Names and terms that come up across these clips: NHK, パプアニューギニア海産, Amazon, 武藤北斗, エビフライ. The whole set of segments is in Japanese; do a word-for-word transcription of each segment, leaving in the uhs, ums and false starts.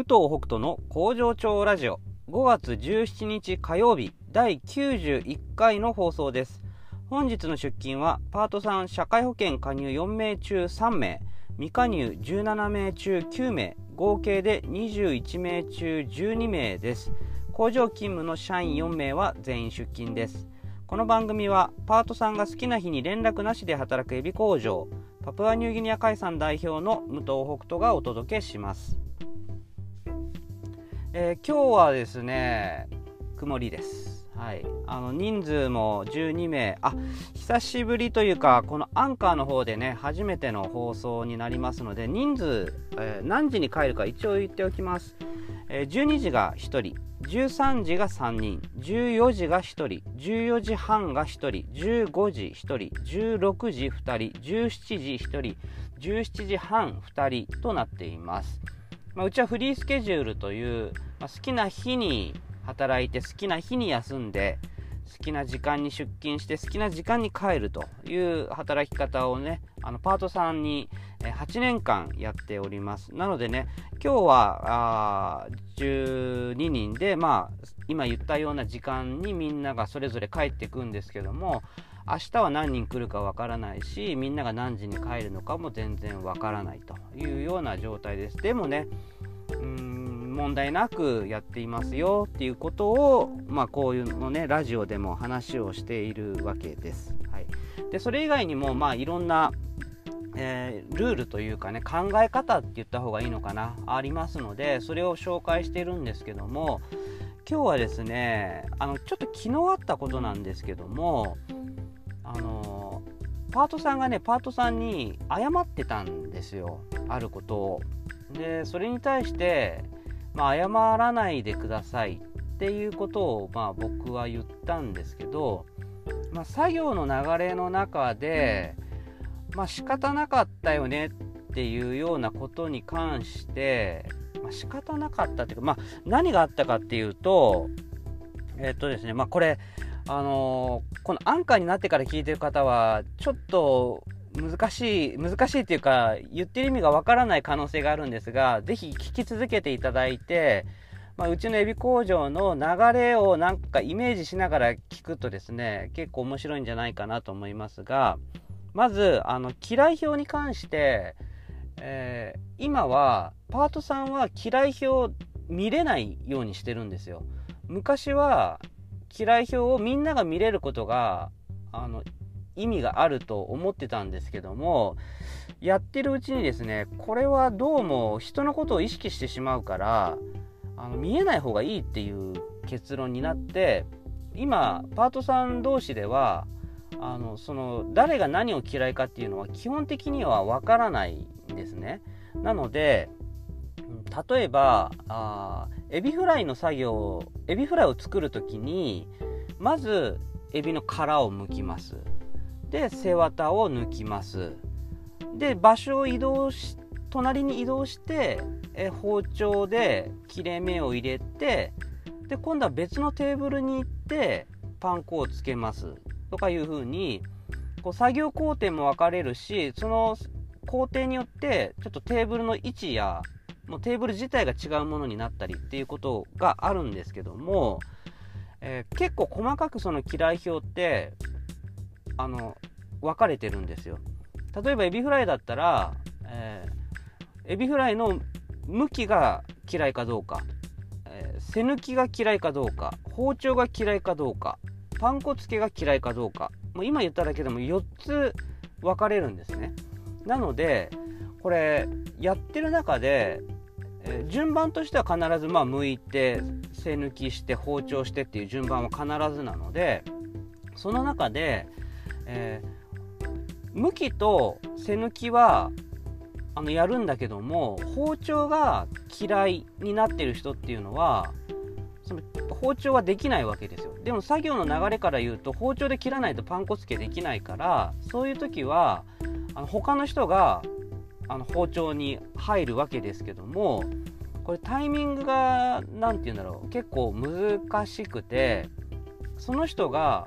武藤北斗の工場長ラジオごがつじゅうしちにち火曜日だいきゅうじゅういっかいの放送です。本日の出勤はパートさん社会保険加入よんめいちゅうさんめい、未加入じゅうななめいちゅうきゅうめい、合計でにじゅういちめいちゅうじゅうにめいです。工場勤務の社員よんめいは全員出勤です。この番組はパートさんが好きな日に連絡なしで働くエビ工場パプアニューギニア海産代表の武藤北斗がお届けします。えー、今日はですね曇りです。はい、あの人数もじゅうにめい、あ久しぶりというかこのアンカーの方でね初めての放送になりますので、人数、えー、何時に帰るか一応言っておきます。えー、じゅうにじがひとり、じゅうさんじがさんにん、じゅうよじがひとり、じゅうよじはんがひとり、じゅうごじひとり、じゅうろくじふたり、じゅうしちじひとり、じゅうしちじはんふたりとなっています。まあ、うちはフリースケジュールという、まあ、好きな日に働いて好きな日に休んで好きな時間に出勤して好きな時間に帰るという働き方をね、あのパートさんにはちねんかんやっております。なのでね今日はあじゅうににんで、まあ、今言ったような時間にみんながそれぞれ帰ってくんですけども、明日は何人来るかわからないし、みんなが何時に帰るのかも全然わからないというような状態です。でもねうーん問題なくやっていますよっていうことを、まあ、こういうのねラジオでも話をしているわけです。はい、でそれ以外にも、まあ、いろんな、えー、ルールというかね考え方って言った方がいいのかなありますので、それを紹介してるんですけども、今日はですねあのちょっと昨日あったことなんですけども、あのパートさんがねパートさんに謝ってたんですよ、あることを。でそれに対して、まあ、謝らないでくださいっていうことを、まあ、僕は言ったんですけど、まあ、作業の流れの中で、まあ、仕方なかったよねっていうようなことに関して、まあ、仕方なかったっていうか、まあ、何があったかっていうとえっとですねまあこれあのー、このアンカーになってから聞いてる方はちょっと難しい難しいというか言ってる意味がわからない可能性があるんですが、ぜひ聞き続けていただいて、まあ、うちのエビ工場の流れをなんかイメージしながら聞くとですね結構面白いんじゃないかなと思いますが、まずあの嫌い票に関して、えー、今はパートさんは嫌い票見れないようにしてるんですよ。昔は嫌い票をみんなが見れることがあの意味があると思ってたんですけども、やってるうちにですねこれはどうも人のことを意識してしまうからあの見えない方がいいっていう結論になって、今パートさん同士ではあのその誰が何を嫌いかっていうのは基本的にはわからないんですね。なので例えばあエビフライの作業エビフライを作るときにまずエビの殻を剥きます。で背わたを抜きます。で場所を移動し隣に移動してえ包丁で切れ目を入れて、で今度は別のテーブルに行ってパン粉をつけますとかいうふうにこう作業工程も分かれるし、その工程によってちょっとテーブルの位置やもうテーブル自体が違うものになったりっていうことがあるんですけども、えー、結構細かくその嫌い表ってあの分かれてるんですよ。例えばエビフライだったら、えー、エビフライの向きが嫌いかどうか、えー、背抜きが嫌いかどうか、包丁が嫌いかどうか、パン粉付けが嫌いかどうか、もう今言っただけでもよっつ分かれるんですね。なのでこれやってる中でえ順番としては必ずまあ剥いて背抜きして包丁してっていう順番は必ずなので、その中で、えー、剥きと背抜きはあのやるんだけども、包丁が嫌いになってる人っていうのはその包丁はできないわけですよ。でも作業の流れから言うと包丁で切らないとパン粉付けできないから、そういう時はあの他の人があの包丁に入るわけですけども、これタイミングがなんて言うんだろう結構難しくて、その人が、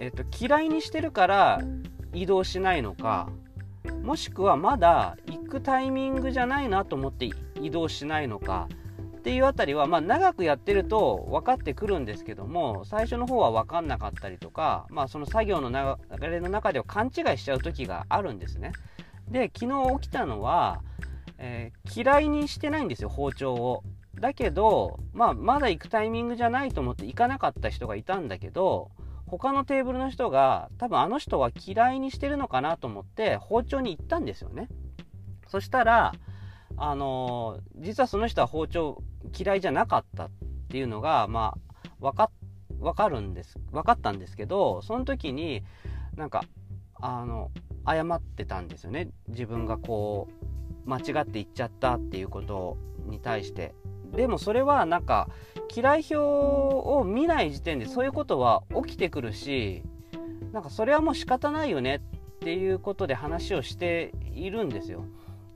えっと、嫌いにしてるから移動しないのか、もしくはまだ行くタイミングじゃないなと思って移動しないのかっていうあたりは、まあ、長くやってると分かってくるんですけども、最初の方は分かんなかったりとか、まあ、その作業の流れの中では勘違いしちゃう時があるんですね。で、昨日起きたのは、えー、嫌いにしてないんですよ、包丁を。だけど、まあ、まだ行くタイミングじゃないと思って行かなかった人がいたんだけど、他のテーブルの人が多分あの人は嫌いにしてるのかなと思って包丁に行ったんですよね。そしたら、あのー、実はその人は包丁嫌いじゃなかったっていうのが、まあ、分か、分かるんです、分かったんですけど、その時になんかあの謝ってたんですよね。自分がこう間違って言っちゃったっていうことに対して。でもそれはなんか嫌い表を見ない時点でそういうことは起きてくるし、なんかそれはもう仕方ないよねっていうことで話をしているんですよ。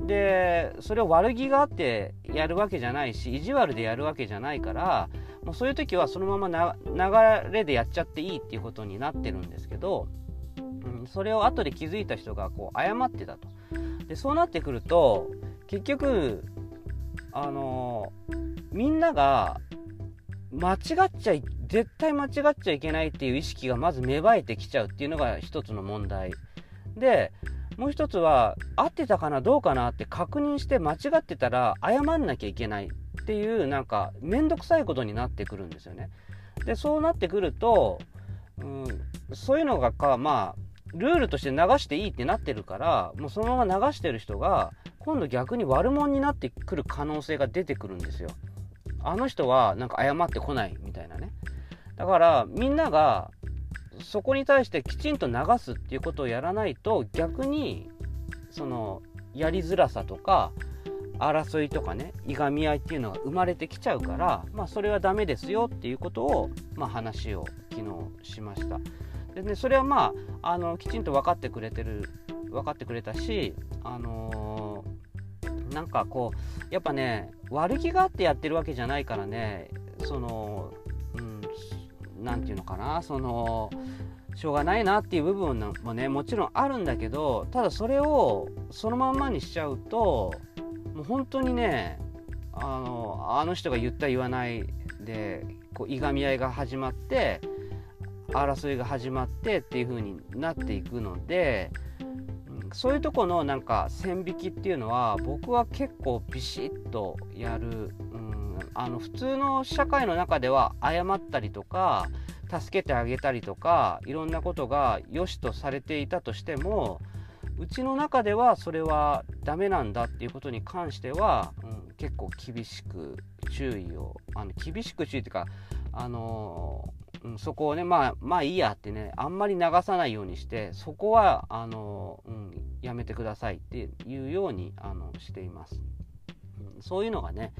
で、それを悪気があってやるわけじゃないし、意地悪でやるわけじゃないから、もうそういう時はそのままな流れでやっちゃっていいっていうことになってるんですけど、うん、それを後で気づいた人がこう謝ってたと。で、そうなってくると結局あのみんなが間違っちゃい絶対間違っちゃいけないっていう意識がまず芽生えてきちゃうっていうのが一つの問題で、もう一つは合ってたかなどうかなって確認して間違ってたら謝んなきゃいけないっていう、なんかめんどくさいことになってくるんですよね。で、そうなってくると、うん、そういうのがか、まあルールとして流していいってなってるから、もうそのまま流してる人が今度逆に悪者になってくる可能性が出てくるんですよ。あの人はなんか謝ってこないみたいなね。だからみんながそこに対してきちんと流すっていうことをやらないと、逆にそのやりづらさとか争いとかね、いがみ合いっていうのが生まれてきちゃうから、まあそれはダメですよっていうことを、まあ、話を昨日しました。で、ね、それはまあ、あのきちんと分かってくれてる分かってくれたし、あのー、なんかこうやっぱね、悪気があってやってるわけじゃないからね、その、うん、なんていうのかな、そのしょうがないなっていう部分もね、もちろんあるんだけど、ただそれをそのまんまにしちゃうと、もう本当にね、あの、あの人が言った言わないでこういがみ合いが始まって争いが始まってっていう風になっていくので、そういうとこのなんか線引きっていうのは僕は結構ビシッとやる、うん、あの普通の社会の中では謝ったりとか助けてあげたりとかいろんなことが良しとされていたとしても、うちの中ではそれはダメなんだっていうことに関しては、うん、結構厳しく注意をあの厳しく注意っていうか、あのうん、そこをね、まあ、まあいいやってね、あんまり流さないようにして、そこはあの、うん、やめてくださいっていうようにあのしています、うん、そういうのがね、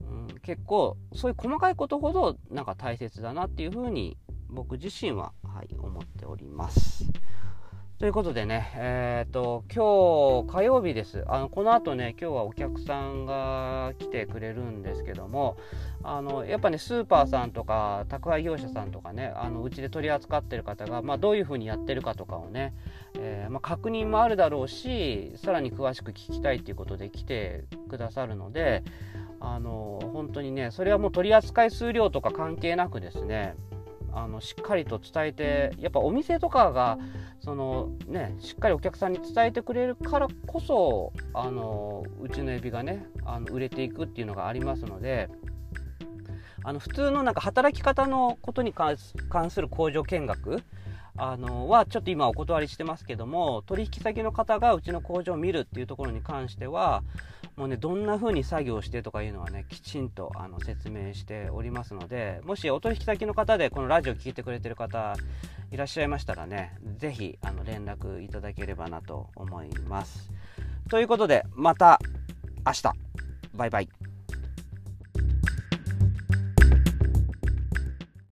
うん、結構そういう細かいことほどなんか大切だなっていうふうに僕自身は、はい、思っておりますということでね、えーと、今日火曜日です。あのこの後ね、今日はお客さんが来てくれるんですけども、あのやっぱね、スーパーさんとか宅配業者さんとかね、あのうちで取り扱ってる方が、まあ、どういうふうにやってるかとかをね、えーまあ、確認もあるだろうし、さらに詳しく聞きたいということで来てくださるので、あの本当にね、それはもう取り扱い数量とか関係なくですね、あのしっかりと伝えて、やっぱお店とかがその、ね、しっかりお客さんに伝えてくれるからこそ、あのうちのエビがね、あの売れていくっていうのがありますので、あの普通のなんか働き方のことに関する工場見学あのはちょっと今お断りしてますけども、取引先の方がうちの工場を見るっていうところに関してはもうね、どんな風に作業してとかいうのはね、きちんとあの説明しておりますので、もしお取引先の方でこのラジオ聞いてくれてる方いらっしゃいましたらね、ぜひあの連絡いただければなと思います。ということで、また明日、バイバイ。